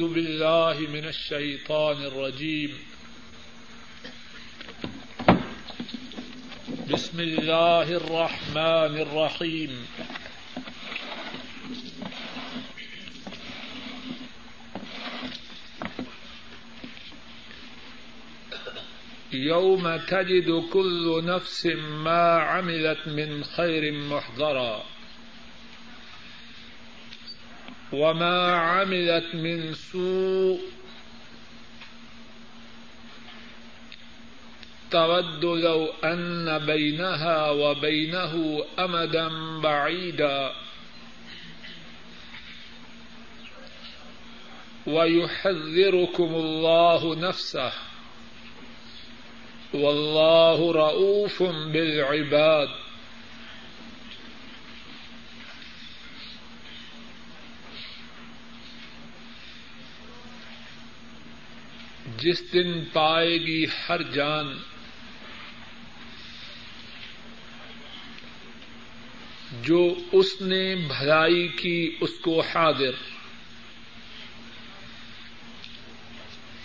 أعوذ بالله من الشيطان الرجيم بسم الله الرحمن الرحيم يوم تجد كل نفس ما عملت من خير محضرا وما عملت من سوء تود لو أن بينها وبينه أمدا بعيدا ويحذركم الله نفسه والله رؤوف بالعباد. جس دن پائے گی ہر جان جو اس نے بھلائی کی اس کو حاضر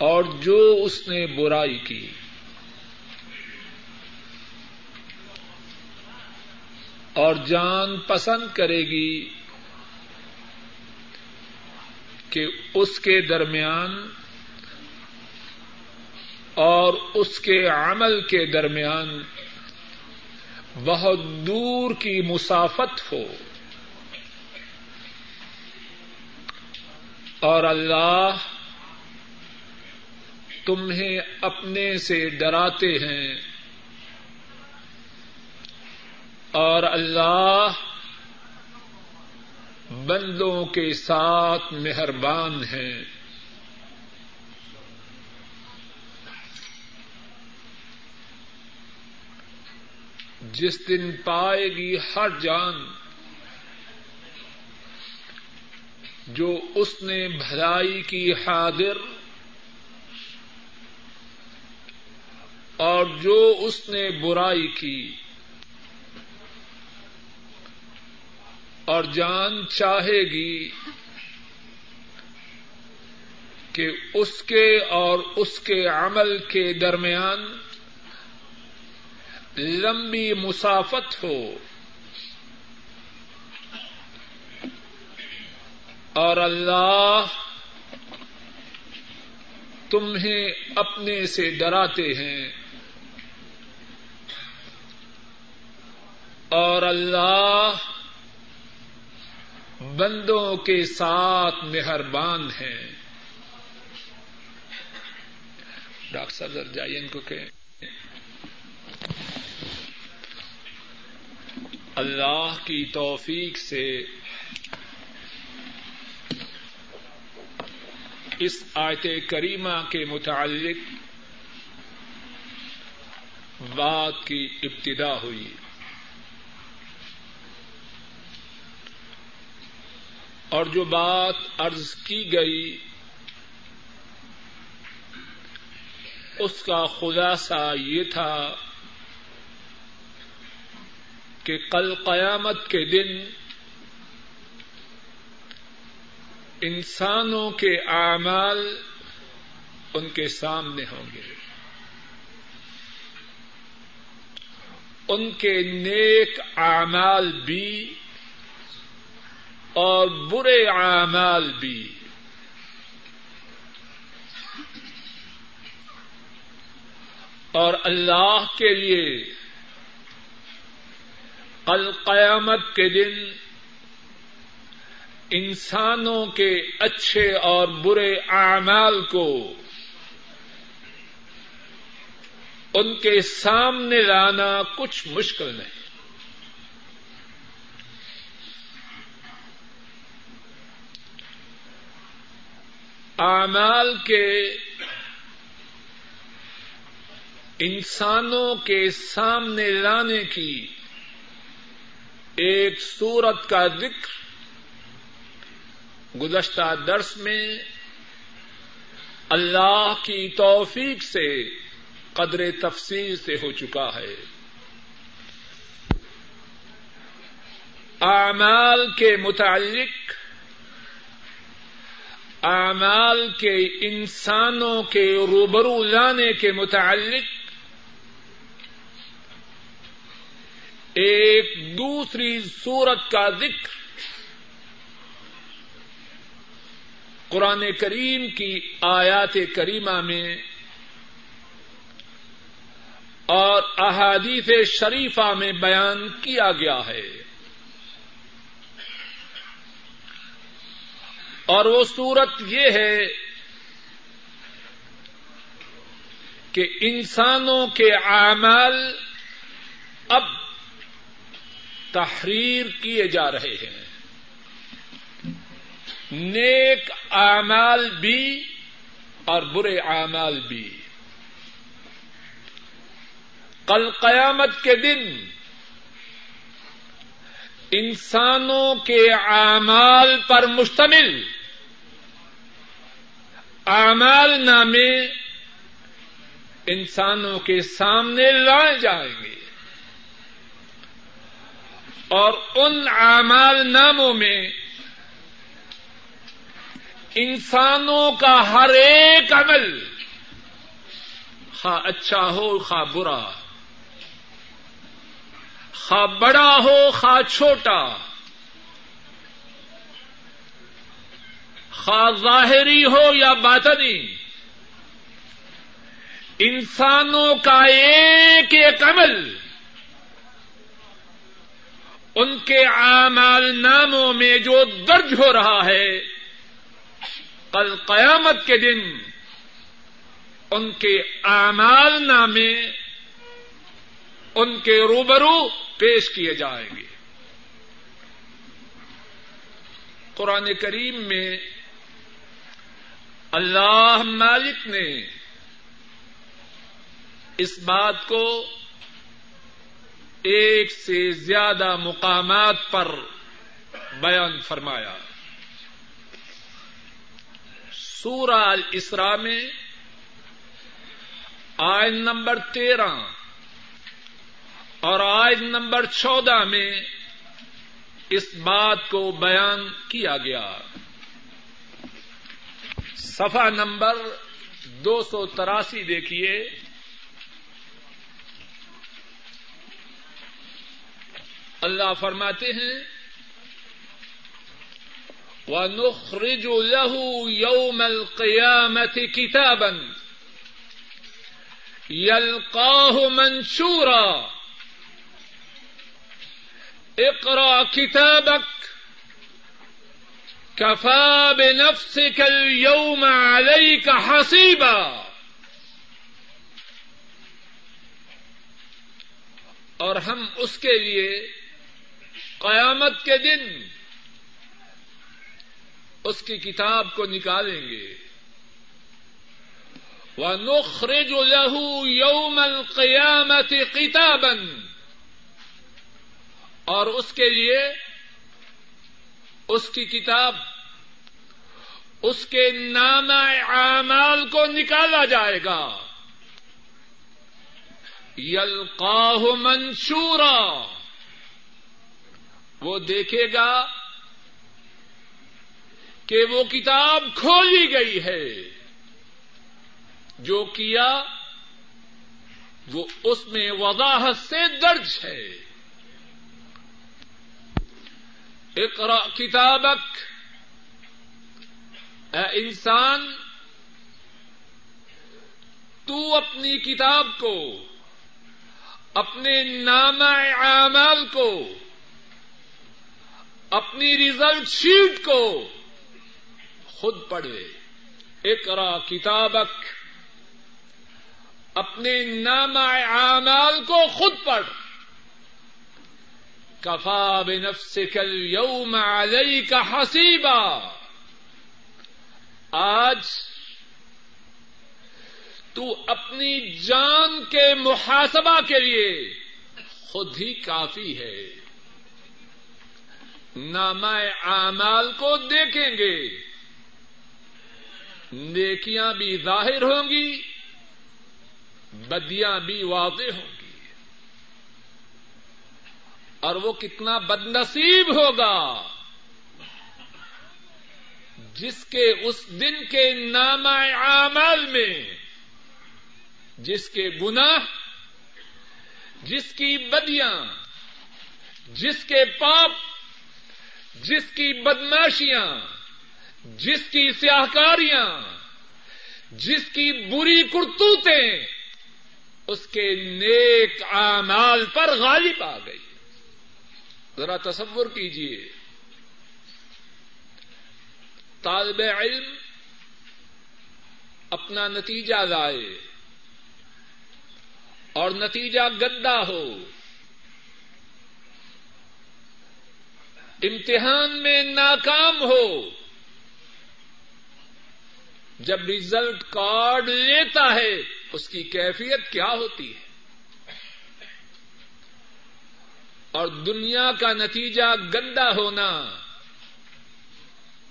اور جو اس نے برائی کی، اور جان پسند کرے گی کہ اس کے درمیان اور اس کے عمل کے درمیان بہت دور کی مسافت ہو، اور اللہ تمہیں اپنے سے ڈراتے ہیں اور اللہ بندوں کے ساتھ مہربان ہیں. جس دن پائے گی ہر جان جو اس نے بھلائی کی حاضر اور جو اس نے برائی کی، اور جان چاہے گی کہ اس کے اور اس کے عمل کے درمیان لمبی مسافت ہو، اور اللہ تمہیں اپنے سے ڈراتے ہیں اور اللہ بندوں کے ساتھ مہربان ہیں. ڈاکٹر صاحب ذرا جائیے ان کو کہیں. اللہ کی توفیق سے اس آیت کریمہ کے متعلق بات کی ابتدا ہوئی، اور جو بات عرض کی گئی اس کا خلاصہ یہ تھا کہ کل قیامت کے دن انسانوں کے اعمال ان کے سامنے ہوں گے، ان کے نیک اعمال بھی اور برے اعمال بھی. اور اللہ کے لیے القیامت کے دن انسانوں کے اچھے اور برے اعمال کو ان کے سامنے لانا کچھ مشکل نہیں. اعمال کے انسانوں کے سامنے لانے کی ایک صورت کا ذکر گزشتہ درس میں اللہ کی توفیق سے قدر تفصیل سے ہو چکا ہے. اعمال کے متعلق اعمال کے انسانوں کے روبرو لانے کے متعلق ایک دوسری صورت کا ذکر قرآن کریم کی آیات کریمہ میں اور احادیث شریفہ میں بیان کیا گیا ہے، اور وہ صورت یہ ہے کہ انسانوں کے اعمال اب تحریر کیے جا رہے ہیں، نیک اعمال بھی اور برے اعمال بھی۔ کل قیامت کے دن انسانوں کے اعمال پر مشتمل اعمال نامے انسانوں کے سامنے لائے جائیں گے، اور ان اعمال ناموں میں انسانوں کا ہر ایک عمل خواہ اچھا ہو خواہ برا، خواہ بڑا ہو خواہ چھوٹا، خواہ ظاہری ہو یا باطنی، انسانوں کا ایک ایک عمل ان کے اعمال ناموں میں جو درج ہو رہا ہے، کل قیامت کے دن ان کے اعمال نامے ان کے روبرو پیش کیے جائیں گے۔ قرآن کریم میں اللہ مالک نے اس بات کو ایک سے زیادہ مقامات پر بیان فرمایا۔ سورہ الاسراء میں آیت نمبر 13 اور آیت نمبر 14 میں اس بات کو بیان کیا گیا۔ صفحہ نمبر 283 دیکھیے۔ اللہ فرماتے ہیں وَنُخْرِجُ لَهُ يَوْمَ الْقِيَامَةِ كِتَابًا يَلْقَاهُ مَنْشُورًا اقرأ كتابك كفى بنفسك اليوم عليك حسيبا۔ اور ہم اس کے لیے قیامت کے دن اس کی کتاب کو نکالیں گے۔ وَنُخْرِجُ لَهُ يَوْمَ الْقِيَامَةِ كِتَابًا، اور اس کے لیے اس کی کتاب اس کے نامہ اعمال کو نکالا جائے گا۔ یلقاہ منشورا، وہ دیکھے گا کہ وہ کتاب کھولی گئی ہے، جو کیا وہ اس میں وضاحت سے درج ہے۔ اقرا کتابک، اے انسان تو اپنی کتاب کو، اپنے نامہ اعمال کو، اپنی ریزلٹ شیٹ کو خود پڑھے۔ اقرا کتابک، اپنے نامہ اعمال کو خود پڑھ۔ کفا بنفسک الیوم علیک حسیبا، آج تو اپنی جان کے محاسبہ کے لیے خود ہی کافی ہے۔ نامہ اعمال کو دیکھیں گے، نیکیاں بھی ظاہر ہوں گی، بدیاں بھی واضح ہوں گی، اور وہ کتنا بد نصیب ہوگا جس کے اس دن کے نامہ اعمال میں جس کے گناہ، جس کی بدیاں، جس کے پاپ، جس کی بدماشیاں، جس کی سیاہکاریاں، جس کی بری کرتوتیں اس کے نیک اعمال پر غالب آ گئی۔ ذرا تصور کیجیے، طالب علم اپنا نتیجہ لائے اور نتیجہ گندہ ہو، امتحان میں ناکام ہو، جب رزلٹ کارڈ لیتا ہے اس کی کیفیت کیا ہوتی ہے؟ اور دنیا کا نتیجہ گندہ ہونا،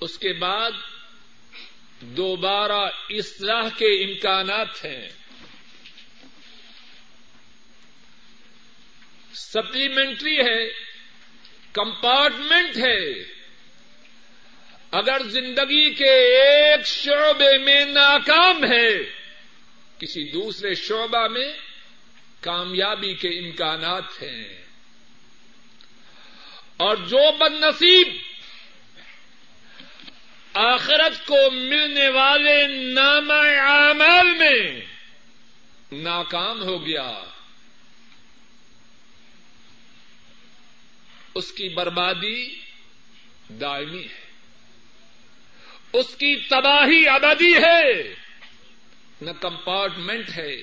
اس کے بعد دوبارہ اصلاح کے امکانات ہیں، سپلیمنٹری ہے، کمپارٹمنٹ ہے۔ اگر زندگی کے ایک شعبے میں ناکام ہے، کسی دوسرے شعبہ میں کامیابی کے امکانات ہیں۔ اور جو بد نصیب آخرت کو ملنے والے نامہ اعمال میں ناکام ہو گیا، اس کی بربادی دائمی ہے، اس کی تباہی ابدی ہے۔ نہ کمپارٹمنٹ ہے،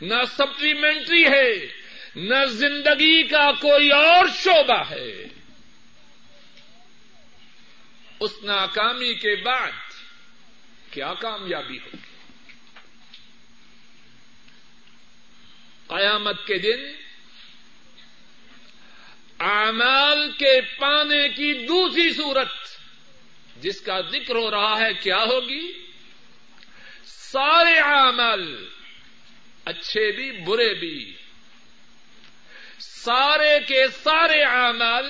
نہ سپلیمنٹری ہے، نہ زندگی کا کوئی اور شعبہ ہے۔ اس ناکامی کے بعد کیا کامیابی ہوگی؟ قیامت کے دن اعمال کے پانے کی دوسری صورت جس کا ذکر ہو رہا ہے کیا ہوگی؟ سارے اعمال، اچھے بھی برے بھی، سارے کے سارے اعمال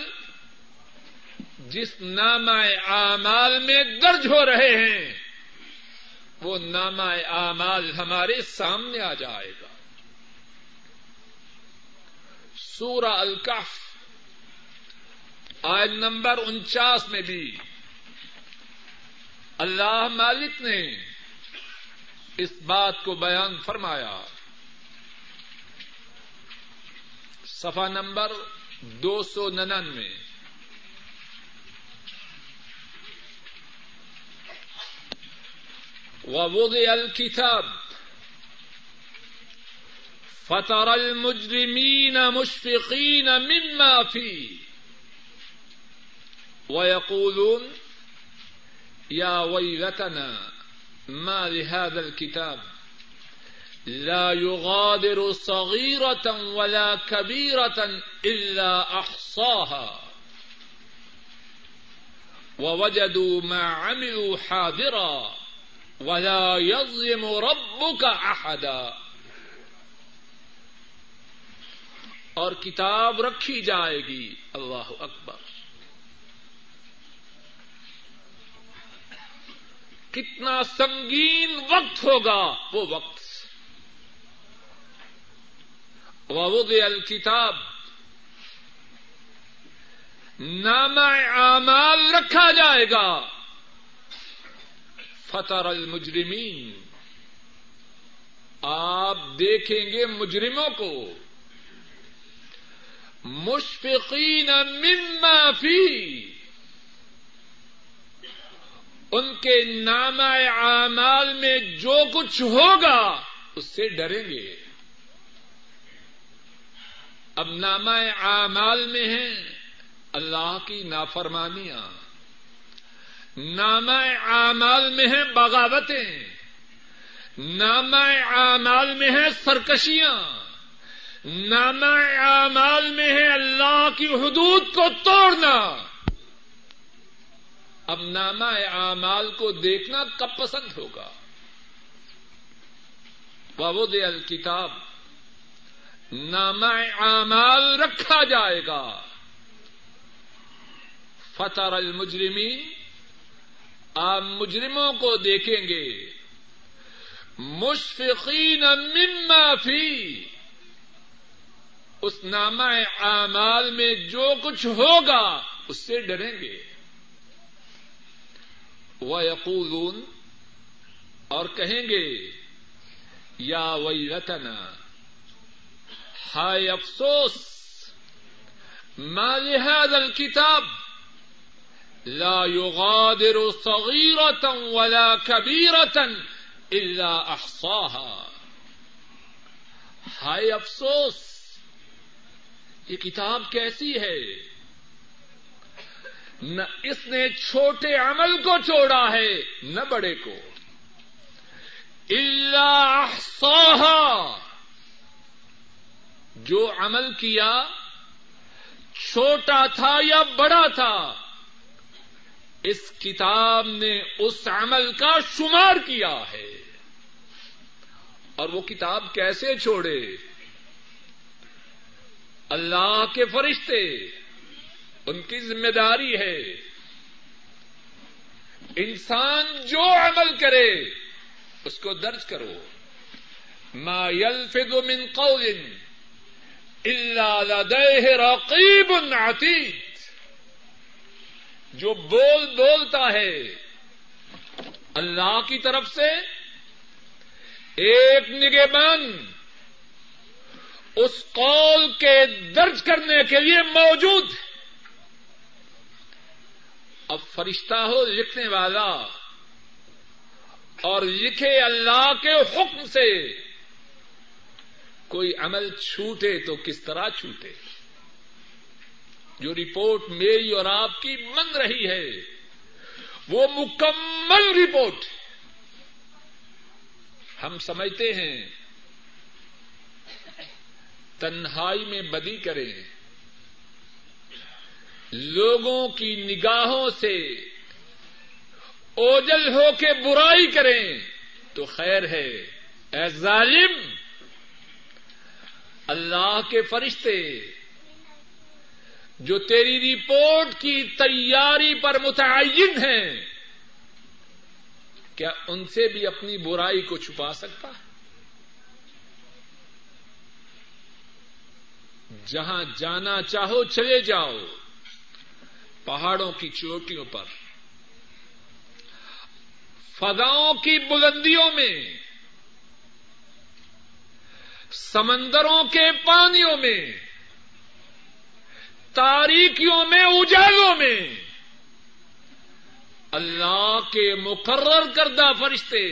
جس نامہ اعمال میں درج ہو رہے ہیں وہ نامہ اعمال ہمارے سامنے آ جائے گا۔ سورہ الکہف آیت نمبر 49 میں بھی اللہ مالک نے اس بات کو بیان فرمایا، صفحہ نمبر 299۔ وَوُضِعَ الْكِتَابُ فَتَرَى الْمُجْرِمِينَ مُشْفِقِينَ مِمَّا فِيهِ وَيَقُولُونَ يَا وَيْلَتَنَا مَا لِهَذَا الْكِتَابِ لَا يُغَادِرُ صَغِيرَةً وَلَا كَبِيرَةً إِلَّا أَحْصَاهَا وَوَجَدُوا مَا عَمِلُوا حَاضِرًا وَلَا يَظْلِمُ رَبُّكَ أَحَدًا۔ اور کتاب رکھی جائے گی، اللہ اکبر، کتنا سنگین وقت ہوگا وہ وقت۔ وَوُضِعَ الْكِتَابُ، نامہ اعمال رکھا جائے گا، فَتَرَى الْمُجْرِمِينَ، آپ دیکھیں گے مجرموں کو، مُشْفِقِينَ مِمَّا فِيهِ، ان کے نامہ اعمال میں جو کچھ ہوگا اس سے ڈریں گے۔ اب نامہ اعمال میں ہیں اللہ کی نافرمانیاں، نامہ اعمال میں ہیں بغاوتیں، نامہ اعمال میں ہیں سرکشیاں، نامہ اعمال میں ہے اللہ کی حدود کو توڑنا۔ اب نامہ اعمال کو دیکھنا کب پسند ہوگا؟ وَوُضِعَ الْكِتَابُ، نامہ اعمال رکھا جائے گا، فَتَرَى الْمُجْرِمِينَ، آپ مجرموں کو دیکھیں گے مشفقین مما فی، اس نامہ اعمال میں جو کچھ ہوگا اس سے ڈریں گے، وَيَقُولُونَ اور کہیں گے یا وَيْلَتَنَا ہائے افسوس، مَا لِهَذَا الْكِتَابِ لَا يُغَادِرُ صَغِيرَةً وَلَا كَبِيرَةً إِلَّا أَحْصَاهَا، ہائے افسوس یہ کتاب کیسی ہے، نہ اس نے چھوٹے عمل کو چھوڑا ہے نہ بڑے کو، الا احصاها، جو عمل کیا چھوٹا تھا یا بڑا تھا اس کتاب نے اس عمل کا شمار کیا ہے، اور وہ کتاب کیسے چھوڑے، اللہ کے فرشتے ان کی ذمہ داری ہے، انسان جو عمل کرے اس کو درج کرو، ما یلفظ من قول الا لدیہ رقیب عتید، جو بولتا ہے اللہ کی طرف سے ایک نگہبان اس قول کے درج کرنے کے لیے موجود ہے، اب فرشتہ ہو لکھنے والا اور لکھے اللہ کے حکم سے، کوئی عمل چھوٹے تو کس طرح چھوٹے، جو رپورٹ میری اور آپ کی منگ رہی ہے وہ مکمل رپورٹ، ہم سمجھتے ہیں تنہائی میں بدی کریں، لوگوں کی نگاہوں سے اوجل ہو کے برائی کریں تو خیر ہے، اے ظالم اللہ کے فرشتے جو تیری رپورٹ کی تیاری پر متعین ہیں کیا ان سے بھی اپنی برائی کو چھپا سکتا ہے؟ جہاں جانا چاہو چلے جاؤ، پہاڑوں کی چوٹیوں پر، فضاؤں کی بلندیوں میں، سمندروں کے پانیوں میں، تاریکیوں میں، اجالوں میں، اللہ کے مقرر کردہ فرشتے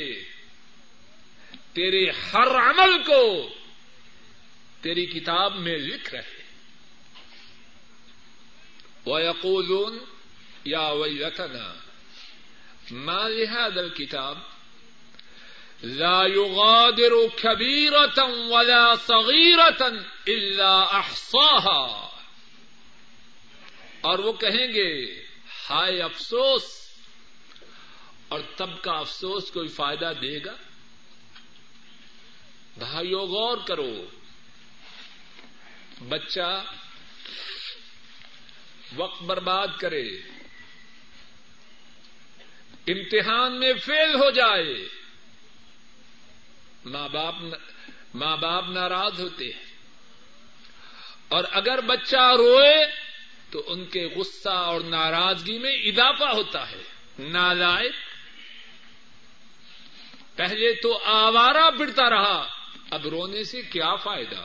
تیرے ہر عمل کو تیری کتاب میں لکھ رہے، وَيَقُولُونَ يَا وَيْلَتَنَا مَا لِهَذَا الْكِتَابِ لَا يُغَادِرُ كَبِيرَةً وَلَا صَغِيرَةً إِلَّا أَحْصَاهَا، اور وہ کہیں گے ہائے افسوس، اور تب کا افسوس کوئی فائدہ دے گا؟ بھائیو غور کرو، بچہ وقت برباد کرے، امتحان میں فیل ہو جائے، ماں باپ ناراض ہوتے ہیں، اور اگر بچہ روئے تو ان کے غصہ اور ناراضگی میں اضافہ ہوتا ہے، نالائق پہلے تو آوارہ پھرتا رہا، اب رونے سے کیا فائدہ؟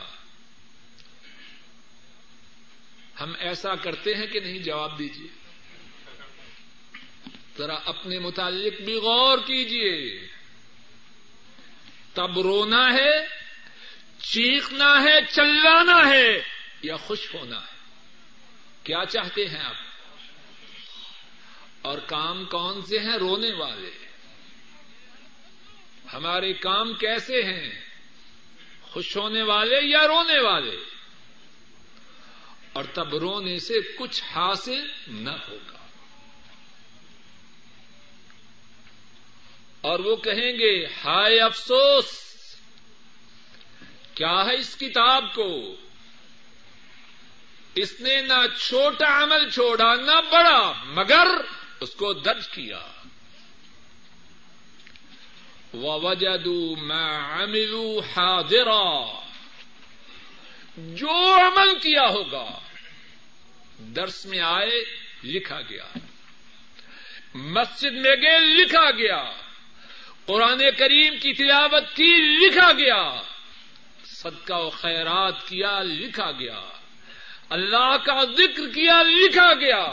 ہم ایسا کرتے ہیں کہ نہیں، جواب دیجیے، ذرا اپنے متعلق بھی غور کیجیے، تب رونا ہے، چیخنا ہے، چلانا ہے یا خوش ہونا ہے؟ کیا چاہتے ہیں آپ؟ اور کام کون سے ہیں رونے والے؟ ہمارے کام کیسے ہیں، خوش ہونے والے یا رونے والے؟ اور تب رونے سے کچھ حاصل نہ ہوگا، اور وہ کہیں گے ہائے افسوس، کیا ہے اس کتاب کو، اس نے نہ چھوٹا عمل چھوڑا نہ بڑا مگر اس کو درج کیا، وَوَجَدُوا مَا عَمِلُوا حَاضِرًا، جو عمل کیا ہوگا درس میں آئے لکھا گیا، مسجد میں گئے لکھا گیا، قرآن کریم کی تلاوت کی لکھا گیا، صدقہ و خیرات کیا لکھا گیا، اللہ کا ذکر کیا لکھا گیا،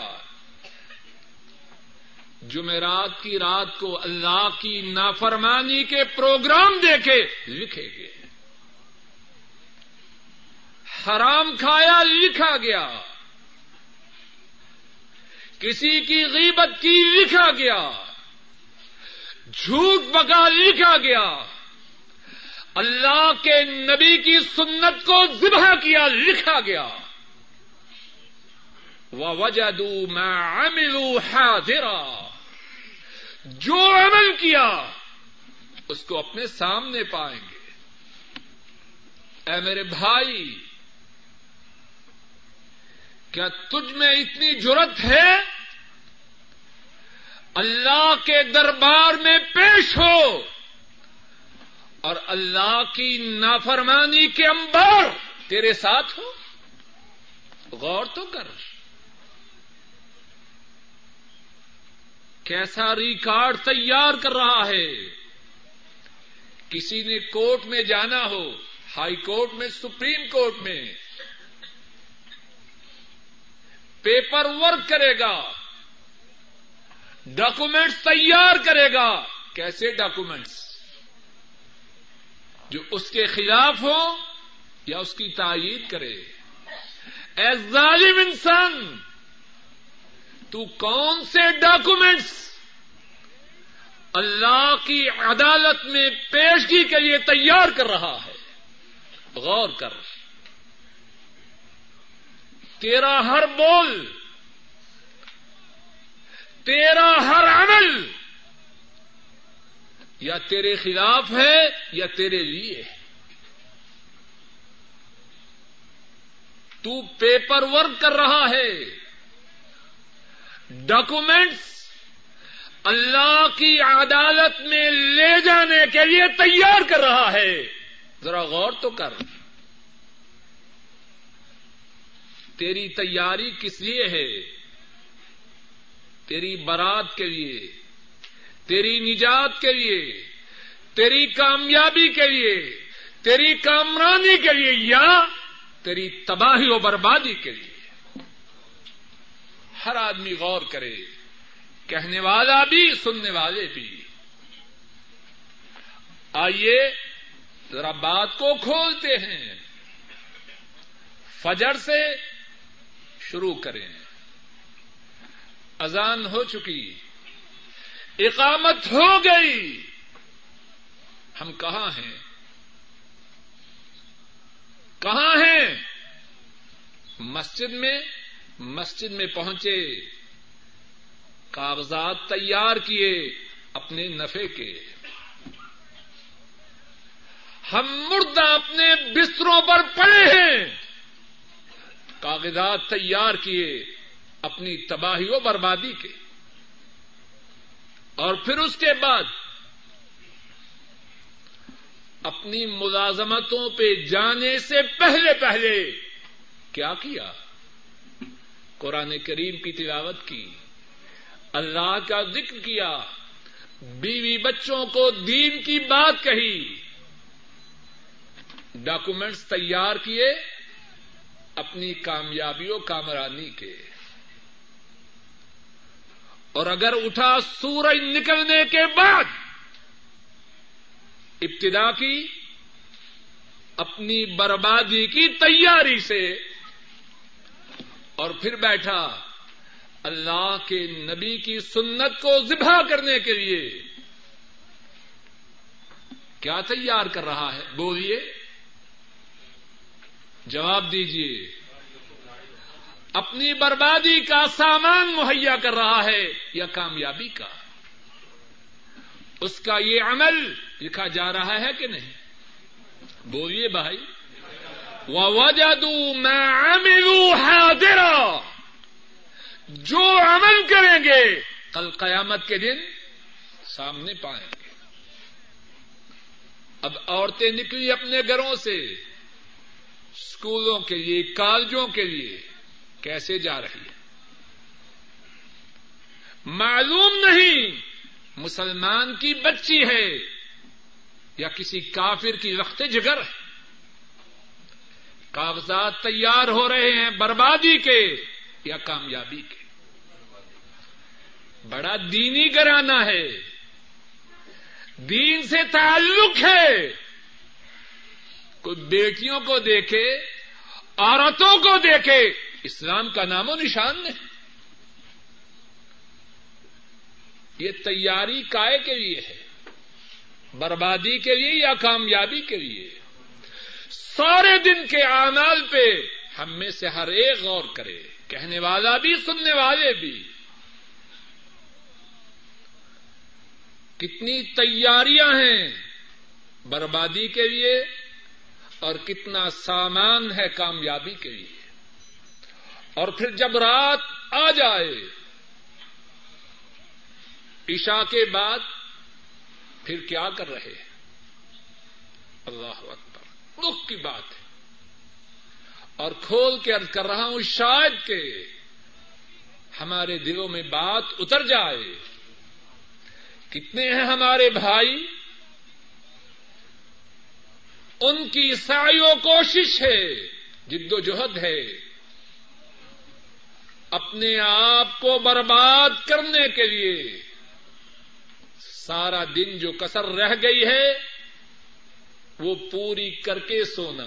جمعرات کی رات کو اللہ کی نافرمانی کے پروگرام دیکھے لکھے گئے، حرام کھایا لکھا گیا، کسی کی غیبت کی لکھا گیا، جھوٹ بکا لکھا گیا، اللہ کے نبی کی سنت کو ذبح کیا لکھا گیا، وَوَجَدُوا مَا عَمِلُوا حَاضِرًا، جو عمل کیا اس کو اپنے سامنے پائیں گے۔ اے میرے بھائی، کیا تجھ میں اتنی جرأت ہے اللہ کے دربار میں پیش ہو اور اللہ کی نافرمانی کے انبار تیرے ساتھ ہو؟ غور تو کر، کیسا ریکارڈ تیار کر رہا ہے۔ کسی نے کورٹ میں جانا ہو، ہائی کورٹ میں، سپریم کورٹ میں، پیپر ورک کرے گا، ڈاکومینٹس تیار کرے گا، کیسے ڈاکومینٹس؟ جو اس کے خلاف ہو یا اس کی تائید کرے۔ اے ظالم انسان، تو کون سے ڈاکومینٹس اللہ کی عدالت میں پیشگی کے لیے تیار کر رہا ہے؟ غور کر، تیرا ہر بول، تیرا ہر عمل یا تیرے خلاف ہے یا تیرے لیے ہے۔ تو پیپر ورک کر رہا ہے، ڈاکومینٹس اللہ کی عدالت میں لے جانے کے لیے تیار کر رہا ہے۔ ذرا غور تو کر، تیری تیاری کس لیے ہے؟ تیری برات کے لیے، تیری نجات کے لیے، تیری کامیابی کے لیے، تیری کامرانی کے لیے، یا تیری تباہی و بربادی کے لیے؟ ہر آدمی غور کرے، کہنے والا بھی سننے والے بھی۔ آئیے ذرا بات کو کھولتے ہیں، فجر سے شروع کریں۔ اذان ہو چکی، اقامت ہو گئی، ہم کہاں ہیں؟ کہاں ہیں؟ مسجد میں۔ مسجد میں پہنچے، کاغذات تیار کیے اپنے نفع کے، ہم مردہ اپنے بستروں پر پڑے ہیں، کاغذات تیار کیے اپنی تباہی و بربادی کے۔ اور پھر اس کے بعد اپنی ملازمتوں پہ جانے سے پہلے پہلے کیا کیا؟ قرآن کریم کی تلاوت کی، اللہ کا ذکر کیا، بیوی بچوں کو دین کی بات کہی، ڈاکومینٹس تیار کیے اپنی کامیابی و کامرانی کے۔ اور اگر اٹھا سورج نکلنے کے بعد، ابتدا کی اپنی بربادی کی تیاری سے، اور پھر بیٹھا اللہ کے نبی کی سنت کو ذبح کرنے کے لیے۔ کیا تیار کر رہا ہے؟ بولیے، جواب دیجیے۔ اپنی بربادی کا سامان مہیا کر رہا ہے یا کامیابی کا؟ اس کا یہ عمل لکھا جا رہا ہے کہ نہیں؟ بولیے بھائی۔ وَوَجَدُوا مَا عَمِلُوا حَاضِرًا، جو عمل کریں گے کل قیامت کے دن سامنے پائیں گے۔ اب عورتیں نکلی اپنے گھروں سے اسکولوں کے لیے، کالجوں کے لیے، کیسے جا رہی ہے معلوم نہیں، مسلمان کی بچی ہے یا کسی کافر کی رخت جگر ہے۔ کاغذات تیار ہو رہے ہیں بربادی کے یا کامیابی کے۔ بڑا دینی گھرانہ ہے، دین سے تعلق ہے، کوئی بیٹیوں کو دیکھے، عورتوں کو دیکھے، اسلام کا نام و نشان نہیں۔ یہ تیاری کائے کے لیے ہے، بربادی کے لیے یا کامیابی کے لیے۔ سارے دن کے اعمال پہ ہم میں سے ہر ایک غور کرے، کہنے والا بھی سننے والے بھی۔ کتنی تیاریاں ہیں بربادی کے لیے اور کتنا سامان ہے کامیابی کے لیے۔ اور پھر جب رات آ جائے عشاء کے بعد پھر کیا کر رہے ہیں؟ اللہ اکبر، دکھ کی بات ہے۔ اور کھول کے عرض کر رہا ہوں، شاید کہ ہمارے دلوں میں بات اتر جائے۔ کتنے ہیں ہمارے بھائی، ان کی سعی و کوشش ہے، جد و جہد ہے اپنے آپ کو برباد کرنے کے لیے۔ سارا دن جو کسر رہ گئی ہے وہ پوری کر کے سونا۔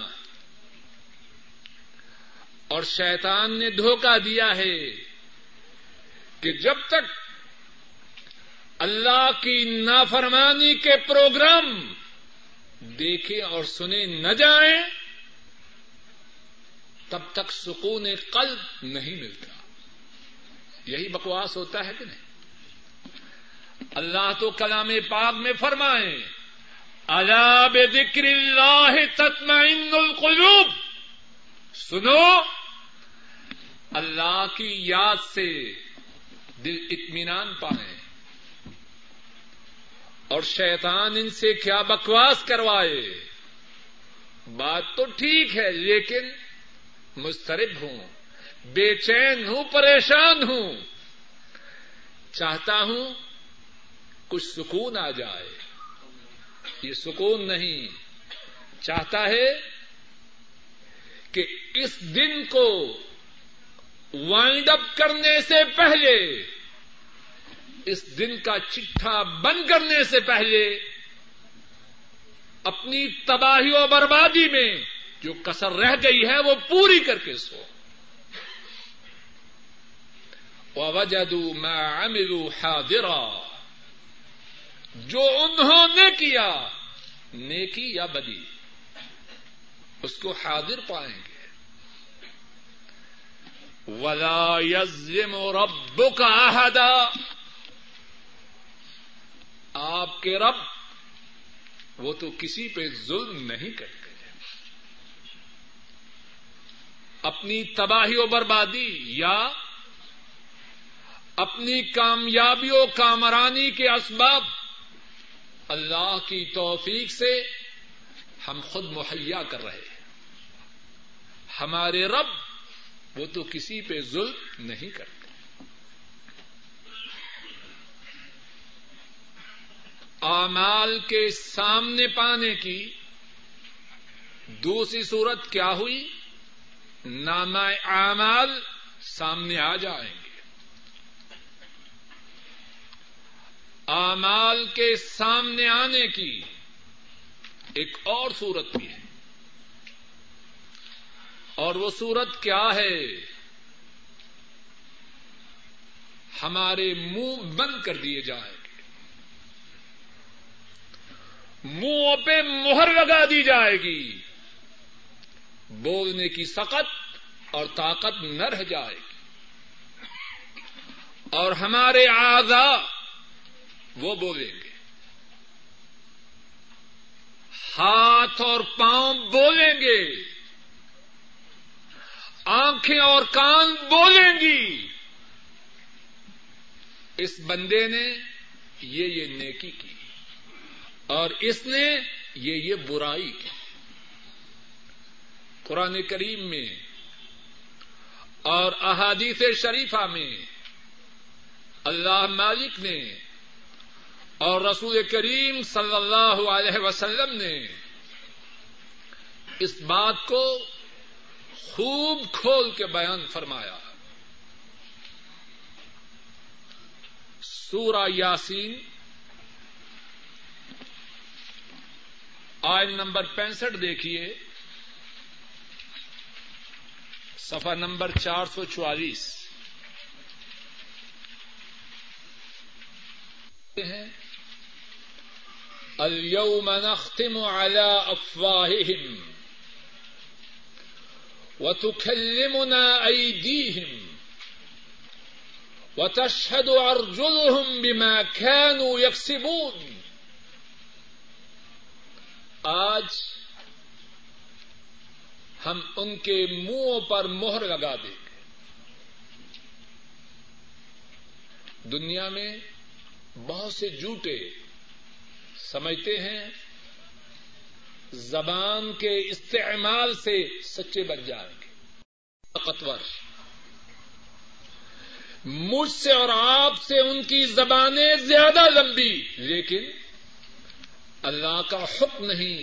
اور شیطان نے دھوکہ دیا ہے کہ جب تک اللہ کی نافرمانی کے پروگرام دیکھے اور سنے نہ جائیں تب تک سکون قلب نہیں ملتا۔ یہی بکواس ہوتا ہے کہ نہیں؟ اللہ تو کلام پاک میں فرمائے الا بذکر اللہ تطمئن القلوب، سنو اللہ کی یاد سے دل اطمینان پائے۔ اور شیطان ان سے کیا بکواس کروائے، بات تو ٹھیک ہے لیکن مضطرب ہوں، بے چین ہوں، پریشان ہوں، چاہتا ہوں کچھ سکون آ جائے۔ یہ سکون نہیں، چاہتا ہے کہ اس دن کو وائنڈ اپ کرنے سے پہلے، اس دن کا چٹھا بند کرنے سے پہلے اپنی تباہی و بربادی میں جو کسر رہ گئی ہے وہ پوری کر کے سو۔ وَوَجَدُوا مَا عَمِلُوا حَاضِرًا، جو انہوں نے کیا نیکی یا بدی اس کو حاضر پائیں گے۔ وَلَا يَظْلِمُ رَبُّكَ أَحَدًا، آپ کے رب وہ تو کسی پہ ظلم نہیں کرتے۔ اپنی تباہی و بربادی یا اپنی کامیابی و کامرانی کے اسباب اللہ کی توفیق سے ہم خود مہیا کر رہے ہیں۔ ہمارے رب وہ تو کسی پہ ظلم نہیں کرتے۔ اعمال کے سامنے پانے کی دوسری صورت کیا ہوئی؟ نامہ اعمال سامنے آ جائیں گے۔ اعمال کے سامنے آنے کی ایک اور صورت بھی ہے، اور وہ صورت کیا ہے؟ ہمارے منہ بند کر دیے جائیں، منہوں پہ مہر لگا دی جائے گی، بولنے کی سکت اور طاقت نہ رہ جائے گی، اور ہمارے اعضاء وہ بولیں گے، ہاتھ اور پاؤں بولیں گے، آنکھیں اور کان بولیں گی اس بندے نے یہ نیکی کی اور اس نے یہ برائی قرآن کریم میں اور احادیث شریفہ میں اللہ مالک نے اور رسول کریم صلی اللہ علیہ وسلم نے اس بات کو خوب کھول کے بیان فرمایا۔ سورہ یاسین آیت نمبر 65 دیکھیے، صفحہ نمبر 444 ہیں، اليوم نختم على افواههم وتكلمنا ايديهم وتشهد ارجلهم بما كانوا يكسبون۔ آج ہم ان کے منہوں پر مہر لگا دیں گے۔ دنیا میں بہت سے جھوٹے سمجھتے ہیں زبان کے استعمال سے سچے بن جائیں گے۔ طاقتور مجھ سے اور آپ سے ان کی زبانیں زیادہ لمبی، لیکن اللہ کا حکم نہیں،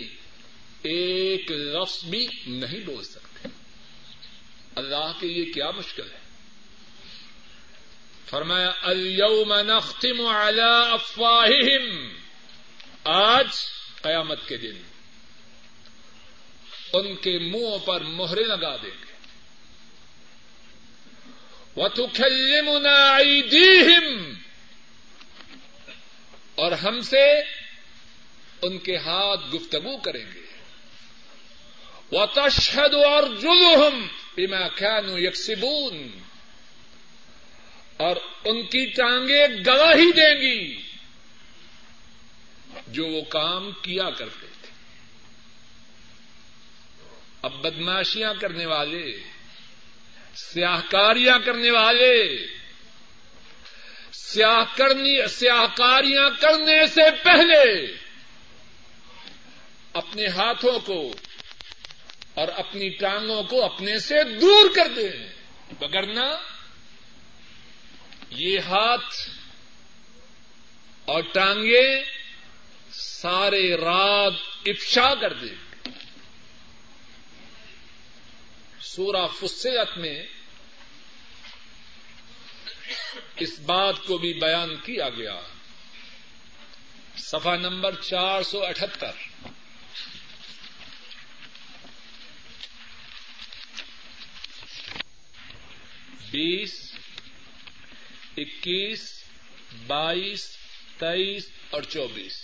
ایک لفظ بھی نہیں بول سکتے۔ اللہ کے لیے کیا مشکل ہے؟ فرمایا الیوم نختم علی افواہہم، آج قیامت کے دن ان کے منہوں پر مہریں لگا دیں گے، وتکلمنا ایدیہم، اور ہم سے ان کے ہاتھ گفتگو کریں گے، وتشهد ارجلهم بما كانوا يكسبون، اور ان کی ٹانگیں گواہی دیں گی جو وہ کام کیا کرتے تھے۔ اب بدماشیاں کرنے والے، سیاہکاریاں کرنے والے، سیاہکاریاں کرنے سے پہلے اپنے ہاتھوں کو اور اپنی ٹانگوں کو اپنے سے دور کر دیں، وگرنہ یہ ہاتھ اور ٹانگیں سارے رات افشا کر دیں۔ سورہ فصلت میں اس بات کو بھی بیان کیا گیا، صفحہ نمبر 478۔ بیس، 21، 22، 23 اور 24۔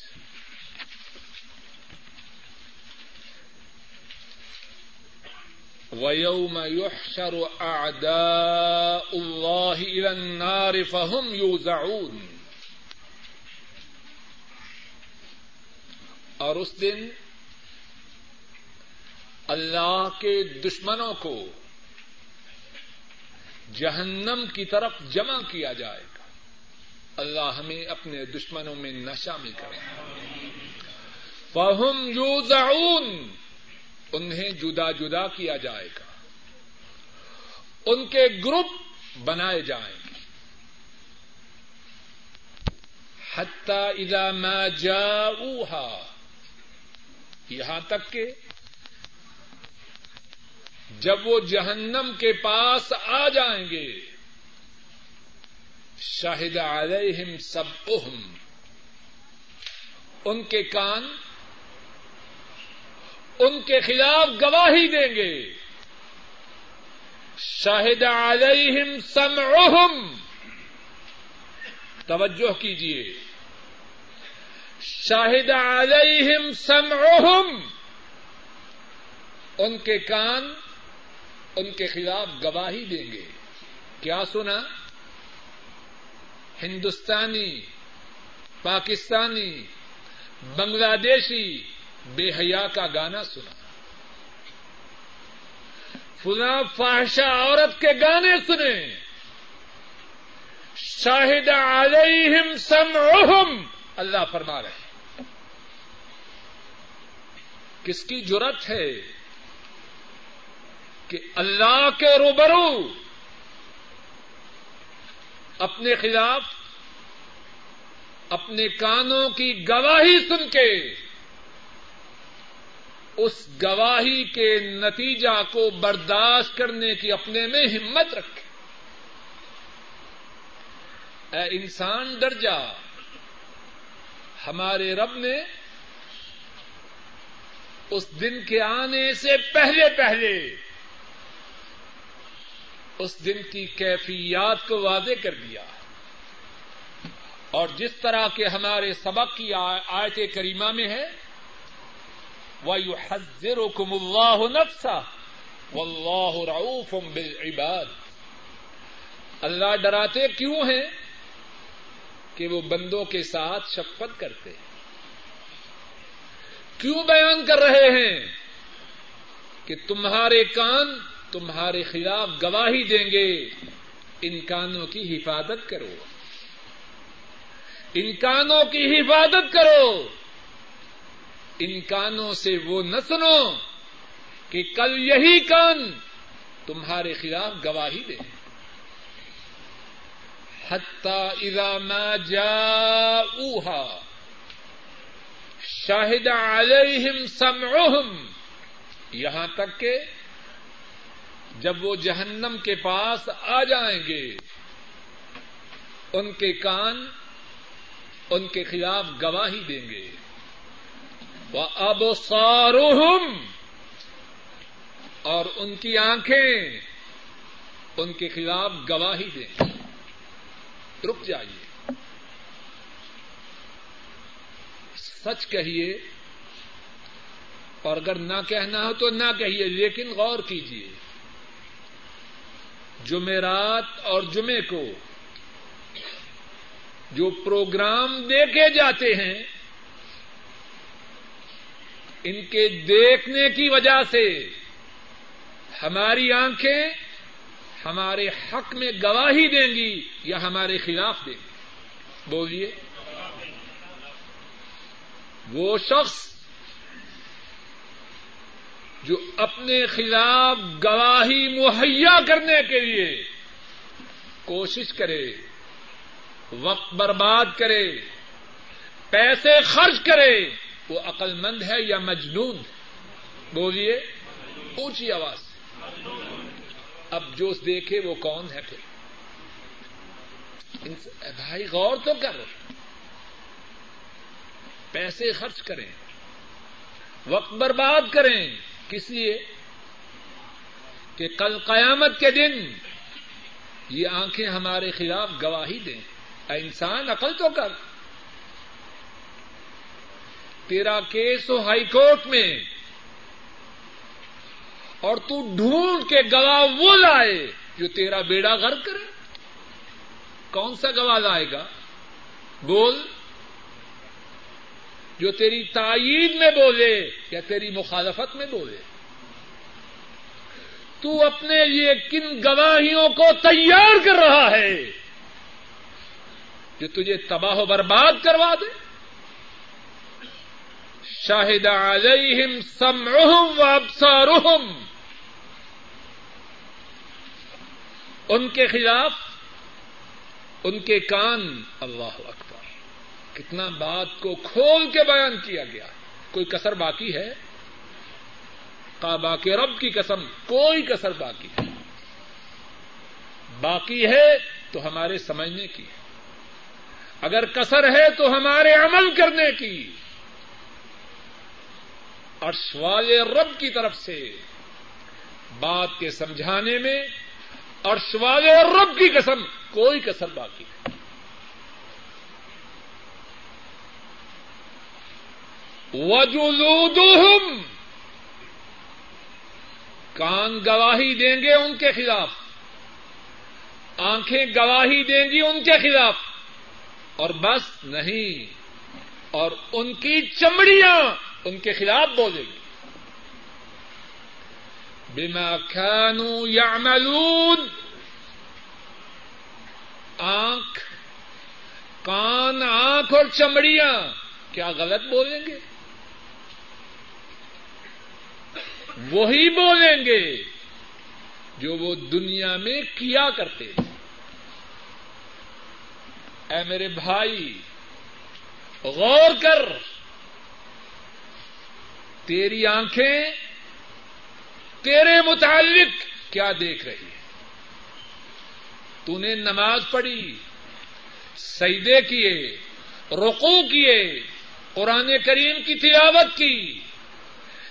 وَيَوْمَ يُحْشَرُ أَعْدَاءُ اللَّهِ إِلَى النَّارِ فَهُمْ يُوزَعُونَ، اور اس دن اللہ کے دشمنوں کو جہنم کی طرف جمع کیا جائے گا۔ اللہ ہمیں اپنے دشمنوں میں نہ شامل کرے۔ فَهُمْ يُوزَعُونَ، انہیں جدا جدا کیا جائے گا، ان کے گروپ بنائے جائیں گے، حَتَّى إِذَا مَا جَاءُوهَا، یہاں تک کہ جب وہ جہنم کے پاس آ جائیں گے، شاہد علیہم سمعہم، ان کے کان ان کے خلاف گواہی دیں گے، شاہد علیہم سمعہم، توجہ کیجیے، شاہد علیہم سمعہم، ان کے کان ان کے خلاف گواہی دیں گے۔ کیا سنا؟ ہندوستانی، پاکستانی، بنگلہ دیشی بے حیا کا گانا سنا، فلاں فاحشہ عورت کے گانے سنے، شاہد علیہم سمعہم، اللہ فرما رہے ہیں۔ کس کی جرأت ہے کہ اللہ کے روبرو اپنے خلاف اپنے کانوں کی گواہی سن کے اس گواہی کے نتیجہ کو برداشت کرنے کی اپنے میں ہمت رکھے. اے انسان ڈر جا، ہمارے رب نے اس دن کے آنے سے پہلے پہلے اس دن کی کیفیات کو واضح کر دیا. اور جس طرح کے ہمارے سبق کی آیت کریمہ میں ہے وَيُحَذِّرُكُمُ اللَّهُ نَفْسَهُ وَاللَّهُ رَعُوفٌ بِالْعِبَادِ. اللہ ڈراتے کیوں ہیں؟ کہ وہ بندوں کے ساتھ شفقت کرتے ہیں. کیوں بیان کر رہے ہیں؟ کہ تمہارے کان تمہارے خلاف گواہی دیں گے، ان کانوں کی حفاظت کرو، ان کانوں کی حفاظت کرو، ان کانوں سے وہ نہ سنو کہ کل یہی کان تمہارے خلاف گواہی دے. حتی اذا ما جاؤوها شاہد علیہم سمعہم، یہاں تک کہ جب وہ جہنم کے پاس آ جائیں گے ان کے کان ان کے خلاف گواہی دیں گے. وَأَبْصَارُهُمْ، اور ان کی آنکھیں ان کے خلاف گواہی دیں گے. رک جائیے، سچ کہیے، اور اگر نہ کہنا ہو تو نہ کہیے، لیکن غور کیجیے. جمعرات اور جمعے کو جو پروگرام دیکھے جاتے ہیں ان کے دیکھنے کی وجہ سے ہماری آنکھیں ہمارے حق میں گواہی دیں گی یا ہمارے خلاف دیں گی. بولیے، وہ شخص جو اپنے خلاف گواہی مہیا کرنے کے لیے کوشش کرے، وقت برباد کرے، پیسے خرچ کرے، وہ عقل مند ہے یا مجنون ہے؟ بولیے اونچی آواز سے. اب جو دیکھے وہ کون ہے؟ پھر بھائی غور تو کرو، پیسے خرچ کریں، وقت برباد کریں، کس لیے؟ کہ کل قیامت کے دن یہ آنکھیں ہمارے خلاف گواہی دیں. اے انسان عقل تو کر، تیرا کیس ہو ہائی کورٹ میں اور تو ڈھونڈ کے گواہ وہ لائے جو تیرا بیڑا غرق کرے. کون سا گواہ لائے گا؟ بول، جو تیری تائید میں بولے یا تیری مخالفت میں بولے. تو اپنے لیے کن گواہیوں کو تیار کر رہا ہے جو تجھے تباہ و برباد کروا دے؟ شاہد علیہم سمعہم وابصارہم، ان کے خلاف ان کے کان. اللہ اکبر، کتنا بات کو کھول کے بیان کیا گیا. کوئی کسر باقی ہے؟ کعبہ کے رب کی قسم کوئی کسر باقی ہے. باقی ہے تو ہمارے سمجھنے کی، اگر کسر ہے تو ہمارے عمل کرنے کی. عرش والے رب کی طرف سے بات کے سمجھانے میں عرش والے رب کی قسم کوئی کسر باقی نہیں. وَجُلُودُهُمْ، کان گواہی دیں گے ان کے خلاف، آنکھیں گواہی دیں گی ان کے خلاف. اور بس نہیں، اور ان کی چمڑیاں ان کے خلاف بولیں گے. بما كانوا يعملون، آنکھ کان آنکھ اور چمڑیاں کیا غلط بولیں گے؟ وہی بولیں گے جو وہ دنیا میں کیا کرتے ہیں. اے میرے بھائی غور کر، تیری آنکھیں تیرے متعلق کیا دیکھ رہی ہے؟ تو نے نماز پڑھی، سجدے کیے، رکوع کیے، قرآن کریم کی تلاوت کی،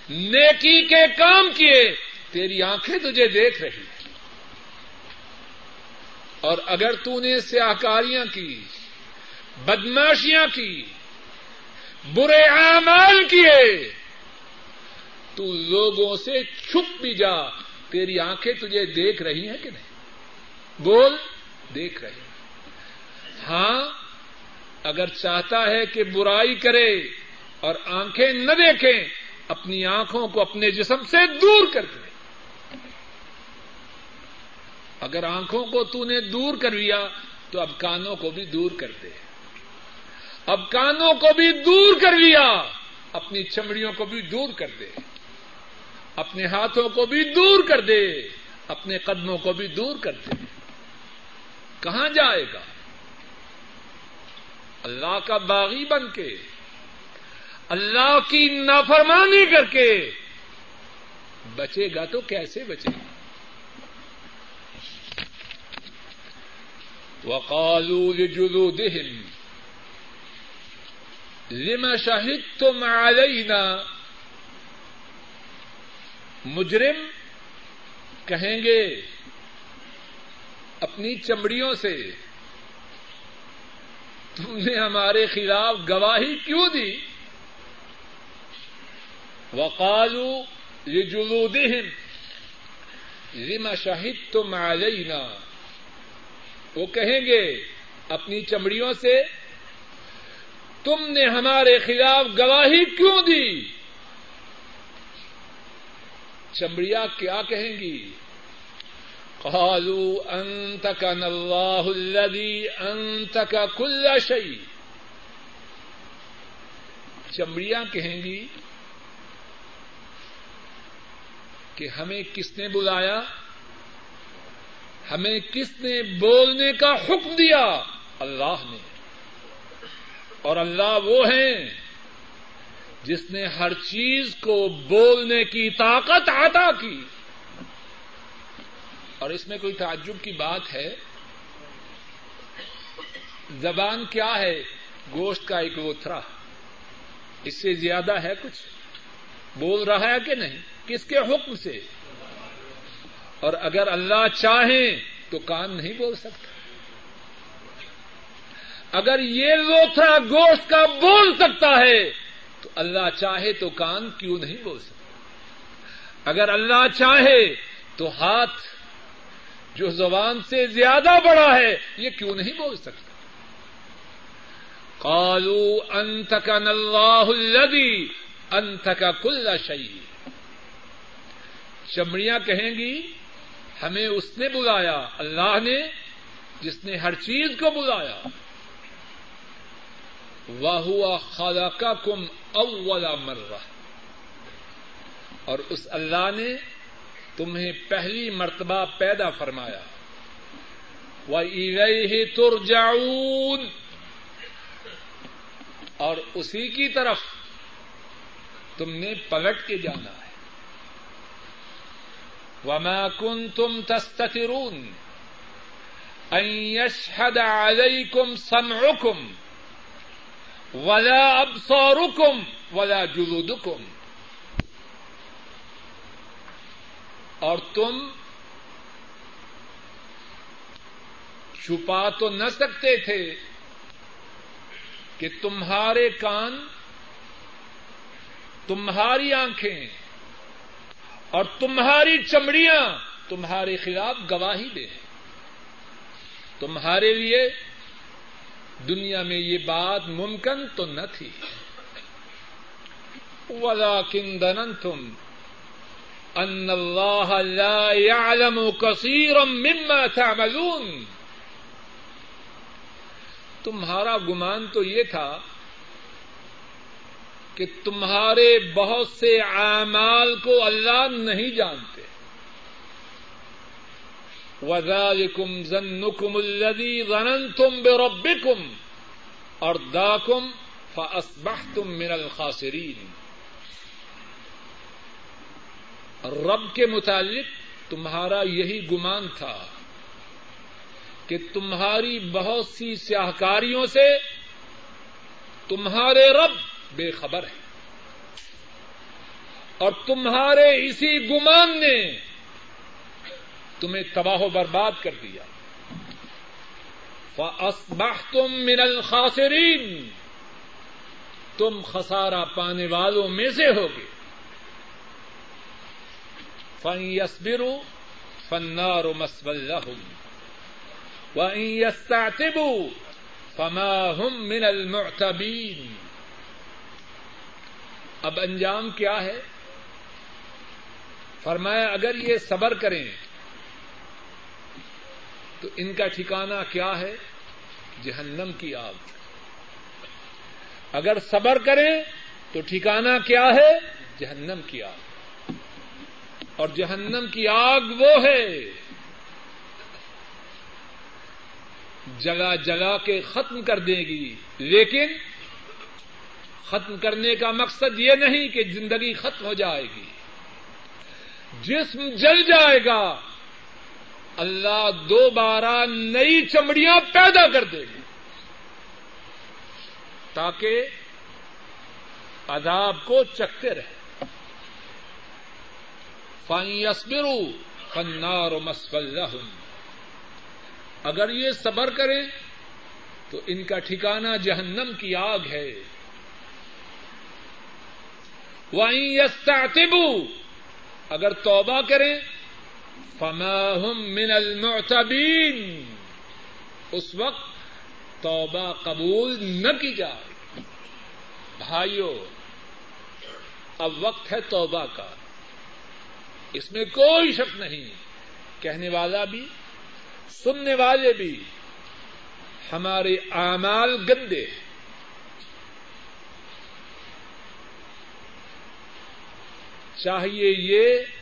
نیکی کے کام کیے، تیری آنکھیں تجھے دیکھ رہی ہیں. اور اگر تو نے سیاہکاریاں کی، بدماشیاں کی، برے اعمال کیے، تو لوگوں سے چھپ بھی جا، تیری آنکھیں تجھے دیکھ رہی ہیں کہ نہیں؟ بول، دیکھ رہی ہیں. ہاں اگر چاہتا ہے کہ برائی کرے اور آنکھیں نہ دیکھیں، اپنی آنکھوں کو اپنے جسم سے دور کر دے. اگر آنکھوں کو تو نے دور کر لیا تو اب کانوں کو بھی دور کر دے. اب کانوں کو بھی دور کر لیا، اپنی چمڑیوں کو بھی دور کر دے. اپنے ہاتھوں کو بھی دور کر دے، اپنے قدموں کو بھی دور کر دے. کہاں جائے گا؟ اللہ کا باغی بن کے، اللہ کی نافرمانی کر کے بچے گا تو کیسے بچے گا؟ وَقَالُوا لِجُلُودِهِمْ لِمَا شَهِدْتُمْ عَلَيْنَا، مجرم کہیں گے اپنی چمڑیوں سے، تم نے ہمارے خلاف گواہی کیوں دی؟ وَقَالُوا لِجُلُودِهِمْ لِمَا شَهِدْتُمْ عَلَيْنَا، وہ کہیں گے اپنی چمڑیوں سے، تم نے ہمارے خلاف گواہی کیوں دی؟ چمڑیاں کیا کہیں گی؟ قالوا انتقنا اللہ الذی انتق کل شیء. چمڑیاں کہیں گی کہ ہمیں کس نے بلایا، ہمیں کس نے بولنے کا حکم دیا؟ اللہ نے. اور اللہ وہ ہیں جس نے ہر چیز کو بولنے کی طاقت عطا کی. اور اس میں کوئی تعجب کی بات ہے؟ زبان کیا ہے؟ گوشت کا ایک لوتھرا. اس سے زیادہ ہے کچھ؟ بول رہا ہے کہ نہیں؟ کس کے حکم سے؟ اور اگر اللہ چاہے تو کان نہیں بول سکتا. اگر یہ لوتھرا گوشت کا بول سکتا ہے تو اللہ چاہے تو کان کیوں نہیں بول سکتا؟ اگر اللہ چاہے تو ہاتھ جو زبان سے زیادہ بڑا ہے یہ کیوں نہیں بول سکتا؟ قالوا انتقنا اللہ الذی انتق کل شیء. چمڑیاں کہیں گی ہمیں اس نے بلایا، اللہ نے، جس نے ہر چیز کو بلایا. وَهُوَ خَلَقَكُمْ أَوَّلَ مَرَّةٍ، اور اس اللہ نے تمہیں پہلی مرتبہ پیدا فرمایا. وَإِلَيْهِ تُرْجَعُونَ، اور اسی کی طرف تم نے پلٹ کے جانا ہے. وما كنتم تستترون أن يشهد عليكم سمعكم ولا أبصاركم ولا جلودكم، اور تم چھپا تو نہ سکتے تھے کہ تمہارے کان، تمہاری آنکھیں اور تمہاری چمڑیاں تمہارے خلاف گواہی دے. تمہارے لیے دنیا میں یہ بات ممکن تو نہ تھی. وَلَكِنْ ظَنَنْتُمْ أَنَّ اللَّهَ لَا يَعْلَمُ كَثِيرًا مِّمَّا تَعْمَلُونَ، تمہارا گمان تو یہ تھا کہ تمہارے بہت سے اعمال کو اللہ نہیں جانتے. وَذَٰلِكُمْ ظَنُّكُمُ الَّذِي ظَنَنْتُمْ بِرَبِّكُمْ أَرْدَاكُمْ فَأَصْبَحْتُمْ مِنَ الْخَاسِرِينَ. رب کے متعلق تمہارا یہی گمان تھا کہ تمہاری بہت سی سیاہکاریوں سے تمہارے رب بے خبر ہے, اور تمہارے اسی گمان نے تمہیں تباہ و برباد کر دیا. فَأَصْبَحْتُمْ مِنَ الْخَاسِرِينَ, تم خسارہ پانے والوں میں سے ہوگے. فَإِن يَصْبِرُوا فَالنَّارُ مَثْوًى لَّهُمْ وَإِن يَسْتَعْتِبُوا فَمَا هُمْ مِنَ الْمُعْتَبِينَ. اب انجام کیا ہے؟ فرمایا اگر یہ صبر کریں تو ان کا ٹھکانہ کیا ہے؟ جہنم کی آگ. اگر صبر کریں تو ٹھکانہ کیا ہے؟ جہنم کی آگ. اور جہنم کی آگ وہ ہے جلا جلا کے ختم کر دے گی, لیکن ختم کرنے کا مقصد یہ نہیں کہ زندگی ختم ہو جائے گی. جسم جل جائے گا, اللہ دوبارہ نئی چمڑیاں پیدا کر دے گی تاکہ عذاب کو چکھتے رہے. فَإِن يَصْبِرُوا فَالنَّارُ مَثْوًى لَّهُمْ, اگر یہ صبر کریں تو ان کا ٹھکانہ جہنم کی آگ ہے. وَإِن يَسْتَعْتِبُوا, اگر توبہ کریں, فَمَا هُمْ مِنَ الْمُعْتَبِينَ, اس وقت توبہ قبول نہ کی جائے. بھائیو, اب وقت ہے توبہ کا, اس میں کوئی شک نہیں. کہنے والا بھی سننے والے بھی, ہمارے اعمال گندے ہیں, چاہیے یہ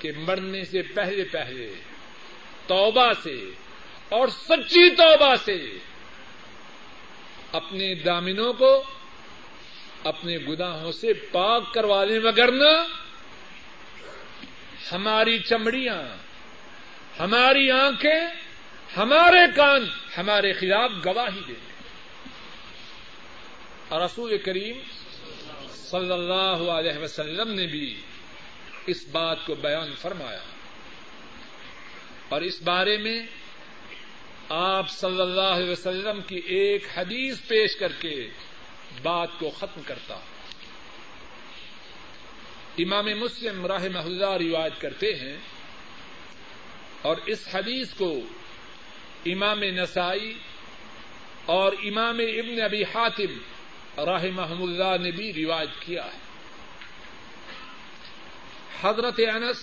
کہ مرنے سے پہلے پہلے توبہ سے اور سچی توبہ سے اپنے دامنوں کو اپنے گناہوں سے پاک کروا لیں, وگرنہ ہماری چمڑیاں, ہماری آنکھیں, ہمارے کان ہمارے خلاف گواہی دیں گے. رسول کریم صلی اللہ علیہ وسلم نے بھی اس بات کو بیان فرمایا, اور اس بارے میں آپ صلی اللہ علیہ وسلم کی ایک حدیث پیش کر کے بات کو ختم کرتا ہوں. امام مسلم رحمہ اللہ روایت کرتے ہیں, اور اس حدیث کو امام نسائی اور امام ابن ابی حاتم رحمہ اللہ نے بھی روایت کیا ہے. حضرت انس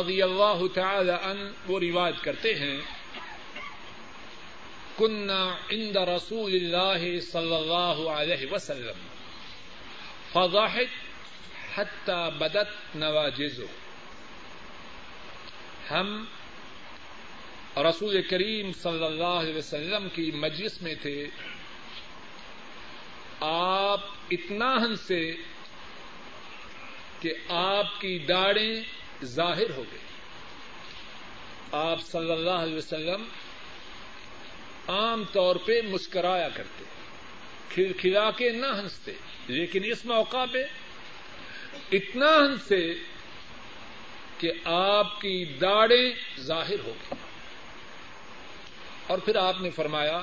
رضی اللہ تعالی عنہ وہ روایت کرتے ہیں, كنا عند رسول الله صلى الله عليه وسلم فضحك حتى بدت نواجذه. ہم رسول کریم صلی اللہ علیہ وسلم کی مجلس میں تھے, آپ اتنا ہنسے کہ آپ کی داڑھیں ظاہر ہو گئی. آپ صلی اللہ علیہ وسلم عام طور پہ مسکرایا کرتے, کھلکھلا کے نہ ہنستے, لیکن اس موقع پہ اتنا ہنسے کہ آپ کی داڑھیں ظاہر ہو گئی. اور پھر آپ نے فرمایا,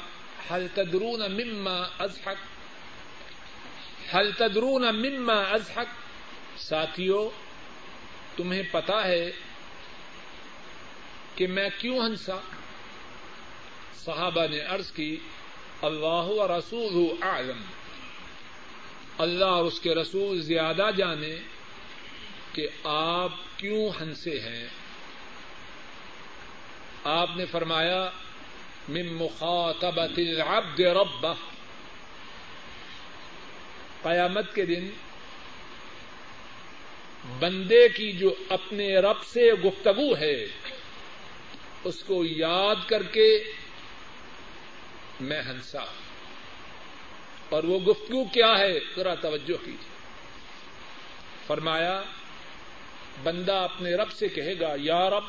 هل تدرون مما اضحك, هل تدرون مما اضحك, ساتھیو تمہیں پتا ہے کہ میں کیوں ہنسا؟ صحابہ نے عرض کی, اللہ و رسول اعلم, اللہ اور اس کے رسول زیادہ جانے کہ آپ کیوں ہنسے ہیں. آپ نے فرمایا, من مخاطبۃ العبد ربہ, قیامت کے دن بندے کی جو اپنے رب سے گفتگو ہے اس کو یاد کر کے میں ہنسا. اور وہ گفتگو کیا ہے ذرا توجہ کیجیے. فرمایا بندہ اپنے رب سے کہے گا یا رب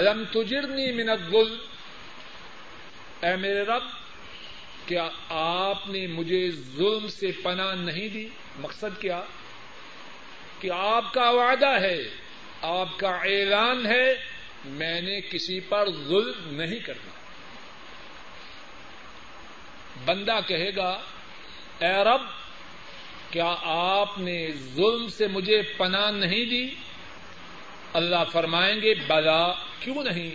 الم تجرنی من الظلم، اے میرے رب کیا آپ نے مجھے ظلم سے پناہ نہیں دی. مقصد کیا کہ آپ کا وعدہ ہے، آپ کا اعلان ہے میں نے کسی پر ظلم نہیں کرنا. بندہ کہے گا اے رب کیا آپ نے ظلم سے مجھے پناہ نہیں دی. اللہ فرمائیں گے بلا کیوں نہیں،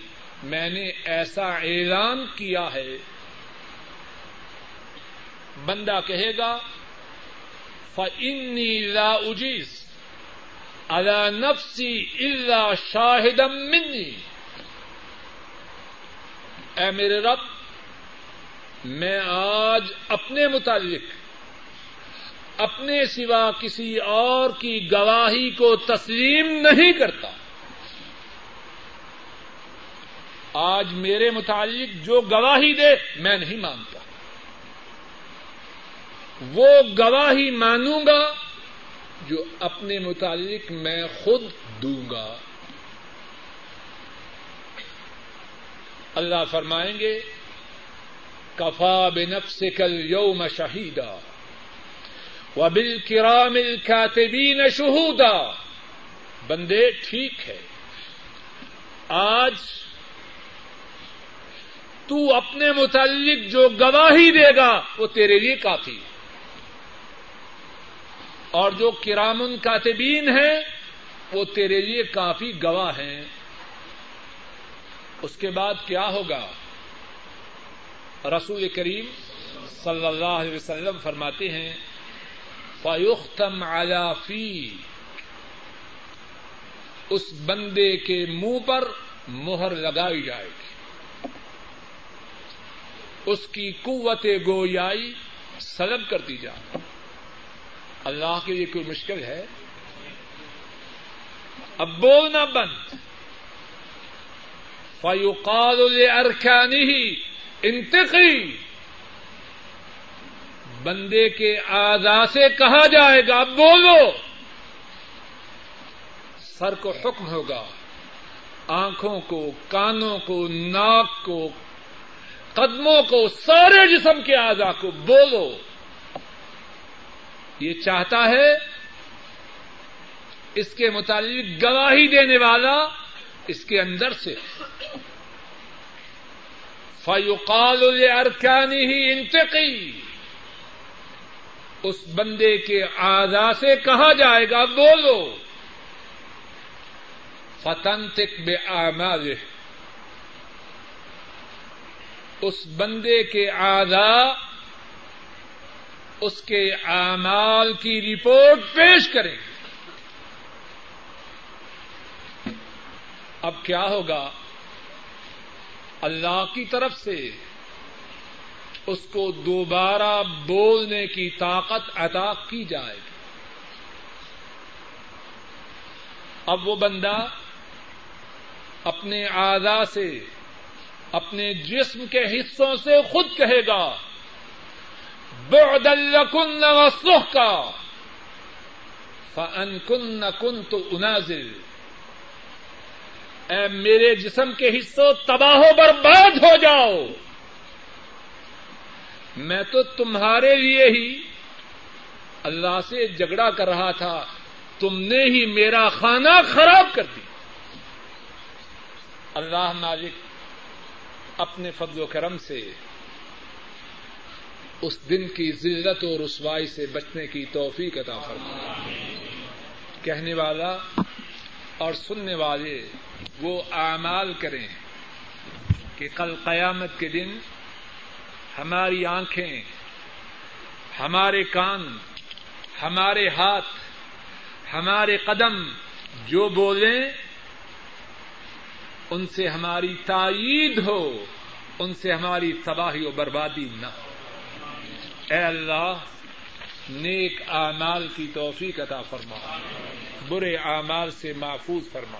میں نے ایسا اعلان کیا ہے. بندہ کہے گا فإنی لا أجیز على نفسی إلا شاہدا منی، اے میرے رب میں آج اپنے متعلق اپنے سوا کسی اور کی گواہی کو تسلیم نہیں کرتا. آج میرے متعلق جو گواہی دے میں نہیں مانتا، وہ گواہی مانوں گا جو اپنے متعلق میں خود دوں گا. اللہ فرمائیں گے کفا بنفسک الیوم شہیدا وبالکرام الکاتبین شہودا، بندے ٹھیک ہے آج تو اپنے متعلق جو گواہی دے گا وہ تیرے لیے کافی ہے، اور جو کرام کاتبین ہیں وہ تیرے لیے کافی گواہ ہیں. اس کے بعد کیا ہوگا؟ رسول کریم صلی اللہ علیہ وسلم فرماتے ہیں فَيُخْتَمْ عَلَى فِي، اس بندے کے منہ پر مہر لگائی جائے گی، اس کی قوت گویائی سلب کر دی جائے. اللہ کے لیے کوئی مشکل ہے؟ اب بولنا بند. فَيُقَالُ لِأَرْكَانِهِ انتقی، بندے کے اعضاء سے کہا جائے گا اب بولو. سر کو حکم ہوگا، آنکھوں کو، کانوں کو، ناک کو، قدموں کو، سارے جسم کے اعضاء کو بولو. یہ چاہتا ہے اس کے متعلق گواہی دینے والا اس کے اندر سے. فَيُقَالُ لِأَرْكَانِهِ انتقی، اس بندے کے اعضاء سے کہا جائے گا بولو. فَتَنْتِقْ بِأَعْمَالِهِ، اس بندے کے اعضاء اس کے اعمال کی رپورٹ پیش کریں گے. اب کیا ہوگا؟ اللہ کی طرف سے اس کو دوبارہ بولنے کی طاقت عطا کی جائے گی. اب وہ بندہ اپنے اعضاء سے، اپنے جسم کے حصوں سے خود کہے گا بُعْدًا لَكُنَّ وَصُحْكَا فَأَنْكُنَّ كُنْتُ أُنَازِلْ، اے میرے جسم کے حصوں تباہ و برباد ہو جاؤ، میں تو تمہارے لیے ہی اللہ سے جھگڑا کر رہا تھا، تم نے ہی میرا کھانا خراب کر دی. اللہ مالک اپنے فضل و کرم سے اس دن کی ذلت و رسوائی سے بچنے کی توفیق عطا فرمائے. کہنے والا اور سننے والے وہ اعمال کریں کہ کل قیامت کے دن ہماری آنکھیں، ہمارے کان، ہمارے ہاتھ، ہمارے قدم جو بولیں ان سے ہماری تائید ہو، ان سے ہماری تباہی و بربادی نہ ہو. اے اللہ نیک اعمال کی توفیق عطا فرما، برے اعمال سے محفوظ فرما۔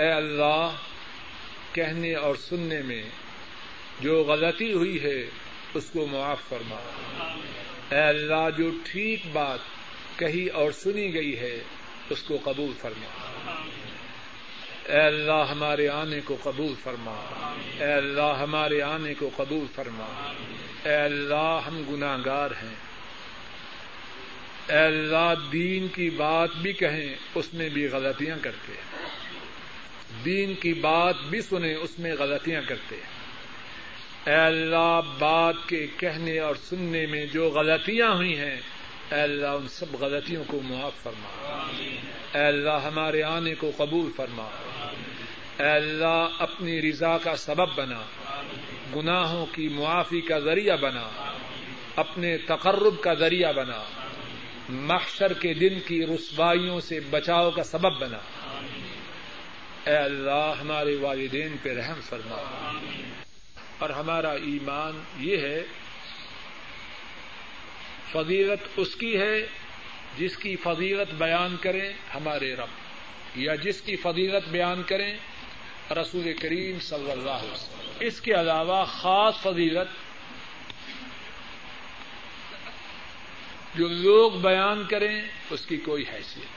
اے اللہ، کہنے اور سننے میں جو غلطی ہوئی ہے اس کو معاف فرما۔ اے اللہ، جو ٹھیک بات کہی اور سنی گئی ہے اس کو قبول فرما۔ اے اللہ، ہمارے آنے کو قبول فرما۔ اے اللہ، ہمارے آنے کو قبول فرما۔ اے اللہ، ہم گناہگار ہیں، اے اللہ دین کی بات بھی کہیں اس میں بھی غلطیاں کرتے ہیں، دین کی بات بھی سنیں اس میں غلطیاں کرتے ہیں۔ اے اللہ، بات کے کہنے اور سننے میں جو غلطیاں ہوئی ہیں اے اللہ ان سب غلطیوں کو معاف فرما۔ اے اللہ، ہمارے آنے کو قبول فرما۔ اے اللہ، اپنی رضا کا سبب بنا، گناہوں کی معافی کا ذریعہ بنا، اپنے تقرب کا ذریعہ بنا، محشر کے دن کی رسوائیوں سے بچاؤ کا سبب بنا۔ اے اللہ، ہمارے والدین پہ رحم فرما۔ اور ہمارا ایمان یہ ہے، فضیلت اس کی ہے جس کی فضیلت بیان کریں ہمارے رب، یا جس کی فضیلت بیان کریں رسول کریم صلی اللہ علیہ وسلم۔ اس کے علاوہ خاص فضیلت جو لوگ بیان کریں اس کی کوئی حیثیت،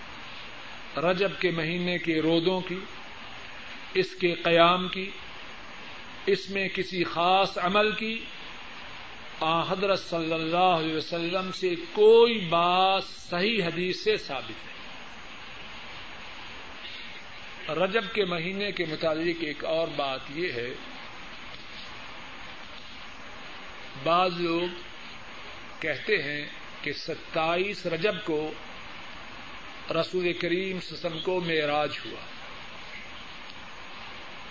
رجب کے مہینے کے روزوں کی، اس کے قیام کی، اس میں کسی خاص عمل کی حضرت صلی اللہ علیہ وسلم سے کوئی بات صحیح حدیث سے ثابت نہیں۔ رجب کے مہینے کے متعلق ایک اور بات یہ ہے، بعض لوگ کہتے ہیں کہ 27 رجب کو رسول کریم صلی اللہ علیہ وسلم کو معراج ہوا۔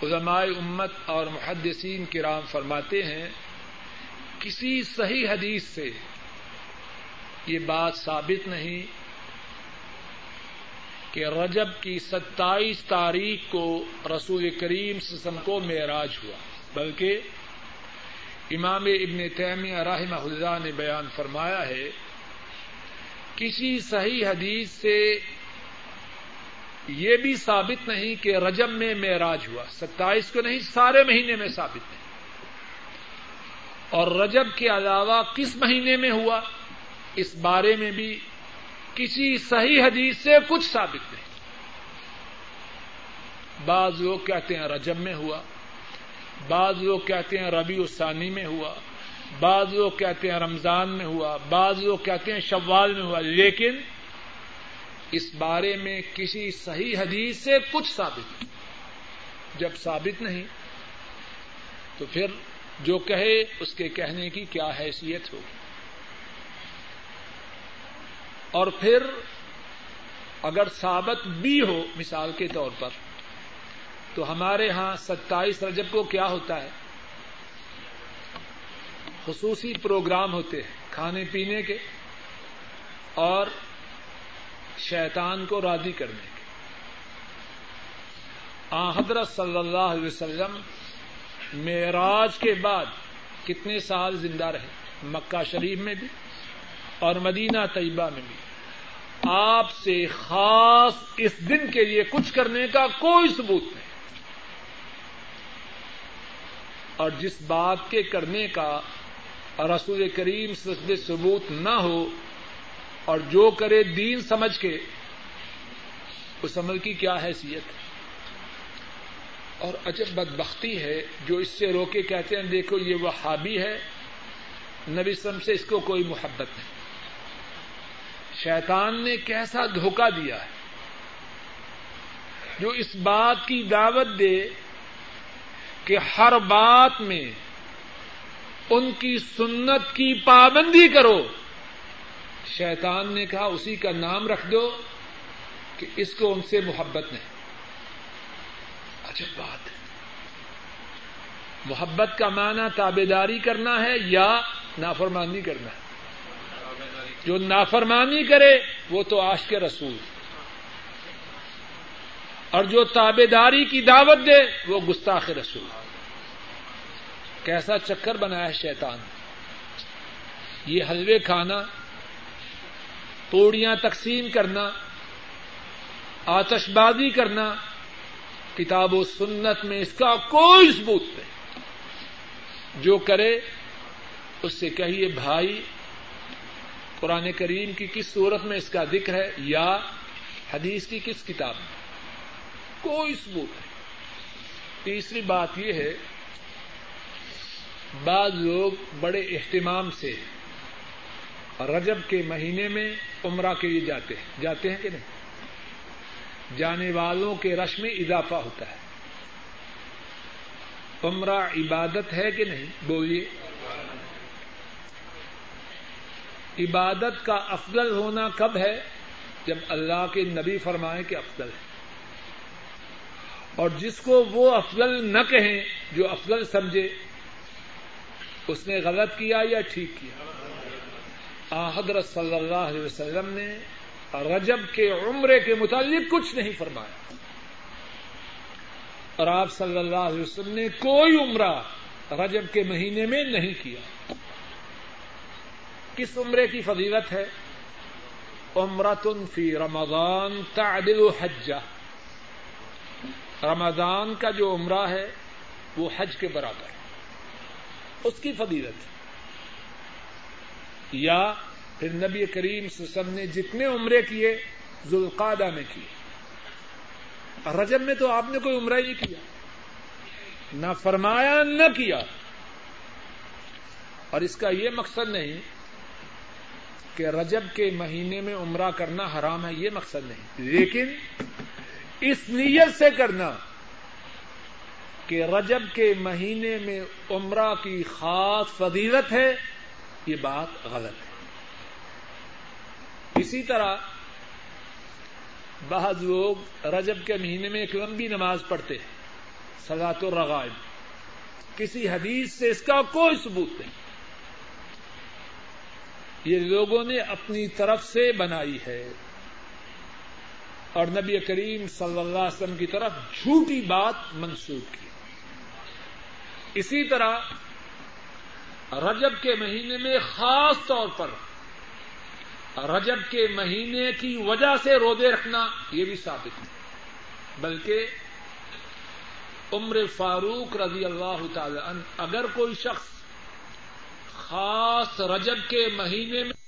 علماء امت اور محدثین کرام فرماتے ہیں کسی صحیح حدیث سے یہ بات ثابت نہیں کہ رجب کی 27 تاریخ کو رسول کریم صلی اللہ علیہ وسلم کو معراج ہوا، بلکہ امام ابن تیمیہ رحمہ اللہ نے بیان فرمایا ہے کسی صحیح حدیث سے یہ بھی ثابت نہیں کہ رجب میں معراج ہوا، 27 کو نہیں، سارے مہینے میں ثابت نہیں۔ اور رجب کے علاوہ کس مہینے میں ہوا اس بارے میں بھی کسی صحیح حدیث سے کچھ ثابت نہیں۔ بعض لوگ کہتے ہیں رجب میں ہوا، بعض لوگ کہتے ہیں ربیع الثانی میں ہوا، بعض لوگ کہتے ہیں رمضان میں ہوا، بعض لوگ کہتے ہیں شوال میں ہوا، لیکن اس بارے میں کسی صحیح حدیث سے کچھ ثابت نہیں۔ جب ثابت نہیں تو پھر جو کہے اس کے کہنے کی کیا حیثیت ہوگی؟ اور پھر اگر ثابت بھی ہو مثال کے طور پر تو ہمارے ہاں 27 رجب کو کیا ہوتا ہے، خصوصی پروگرام ہوتے ہیں کھانے پینے کے اور شیطان کو راضی کرنے کے۔ آن حضرت صلی اللہ علیہ وسلم معراج کے بعد کتنے سال زندہ رہے، مکہ شریف میں بھی اور مدینہ طیبہ میں بھی۔ آپ سے خاص اس دن کے لیے کچھ کرنے کا کوئی ثبوت نہیں، اور جس بات کے کرنے کا رسول کریم صلی اللہ علیہ وسلم ثبوت نہ ہو اور جو کرے دین سمجھ کے، اس عمل کی کیا حیثیت ہے؟ اور عجب بدبختی ہے جو اس سے روکے کہتے ہیں دیکھو یہ وہابی ہے، نبی صلی اللہ علیہ وسلم سے اس کو کوئی محبت نہیں۔ شیطان نے کیسا دھوکہ دیا ہے جو اس بات کی دعوت دے کہ ہر بات میں ان کی سنت کی پابندی کرو، شیطان نے کہا اسی کا نام رکھ دو کہ اس کو ان سے محبت نہیں۔ عجب بات ہے، محبت کا معنی تابعداری کرنا ہے یا نافرمانی کرنا ہے۔ جو نافرمانی کرے وہ تو عاشق رسول، اور جو تابعداری کی دعوت دے وہ گستاخ رسول۔ کیسا چکر بنایا ہے شیطان، یہ حلوے کھانا، توڑیاں تقسیم کرنا، آتش بازی کرنا، کتاب و سنت میں اس کا کوئی ثبوت نہیں۔ جو کرے اس سے کہیے بھائی قرآن کریم کی کس صورت میں اس کا ذکر ہے یا حدیث کی کس کتاب میں، کوئی ثبوت نہیں۔ تیسری بات یہ ہے، بعض لوگ بڑے اہتمام سے رجب کے مہینے میں عمرہ کے لیے جاتے ہیں کہ نہیں، جانے والوں کے رش میں اضافہ ہوتا ہے۔ عمرہ عبادت ہے کہ نہیں؟ بولیے۔ عبادت کا افضل ہونا کب ہے؟ جب اللہ کے نبی فرمائیں کہ افضل ہے، اور جس کو وہ افضل نہ کہیں، جو افضل سمجھے، اس نے غلط کیا یا ٹھیک کیا؟ حضرت صلی اللہ علیہ وسلم نے رجب کے عمرے کے متعلق کچھ نہیں فرمایا، اور آپ صلی اللہ علیہ وسلم نے کوئی عمرہ رجب کے مہینے میں نہیں کیا۔ کس عمرے کی فضیلت ہے؟ عمرۃ فی رمضان تعدل حجہ، رمضان کا جو عمرہ ہے وہ حج کے برابر ہے، اس کی فضیلت۔ یا پھر نبی کریم صلی اللہ علیہ وسلم نے جتنے عمرے کیے ذوالقعدہ میں کیے، رجب میں تو آپ نے کوئی عمرہ ہی نہیں کیا، نہ فرمایا نہ کیا۔ اور اس کا یہ مقصد نہیں کہ رجب کے مہینے میں عمرہ کرنا حرام ہے، یہ مقصد نہیں، لیکن اس نیت سے کرنا کہ رجب کے مہینے میں عمرہ کی خاص فضیلت ہے، یہ بات غلط ہے۔ اسی طرح بعض لوگ رجب کے مہینے میں ایک لمبی نماز پڑھتے ہیں، صلاۃ الرغائب، کسی حدیث سے اس کا کوئی ثبوت نہیں، یہ لوگوں نے اپنی طرف سے بنائی ہے، اور نبی کریم صلی اللہ علیہ وسلم کی طرف جھوٹی بات منسوب کی۔ اسی طرح رجب کے مہینے میں خاص طور پر رجب کے مہینے کی وجہ سے روزے رکھنا یہ بھی ثابت ہے، بلکہ عمر فاروق رضی اللہ تعالی عنہ، اگر کوئی شخص خاص رجب کے مہینے میں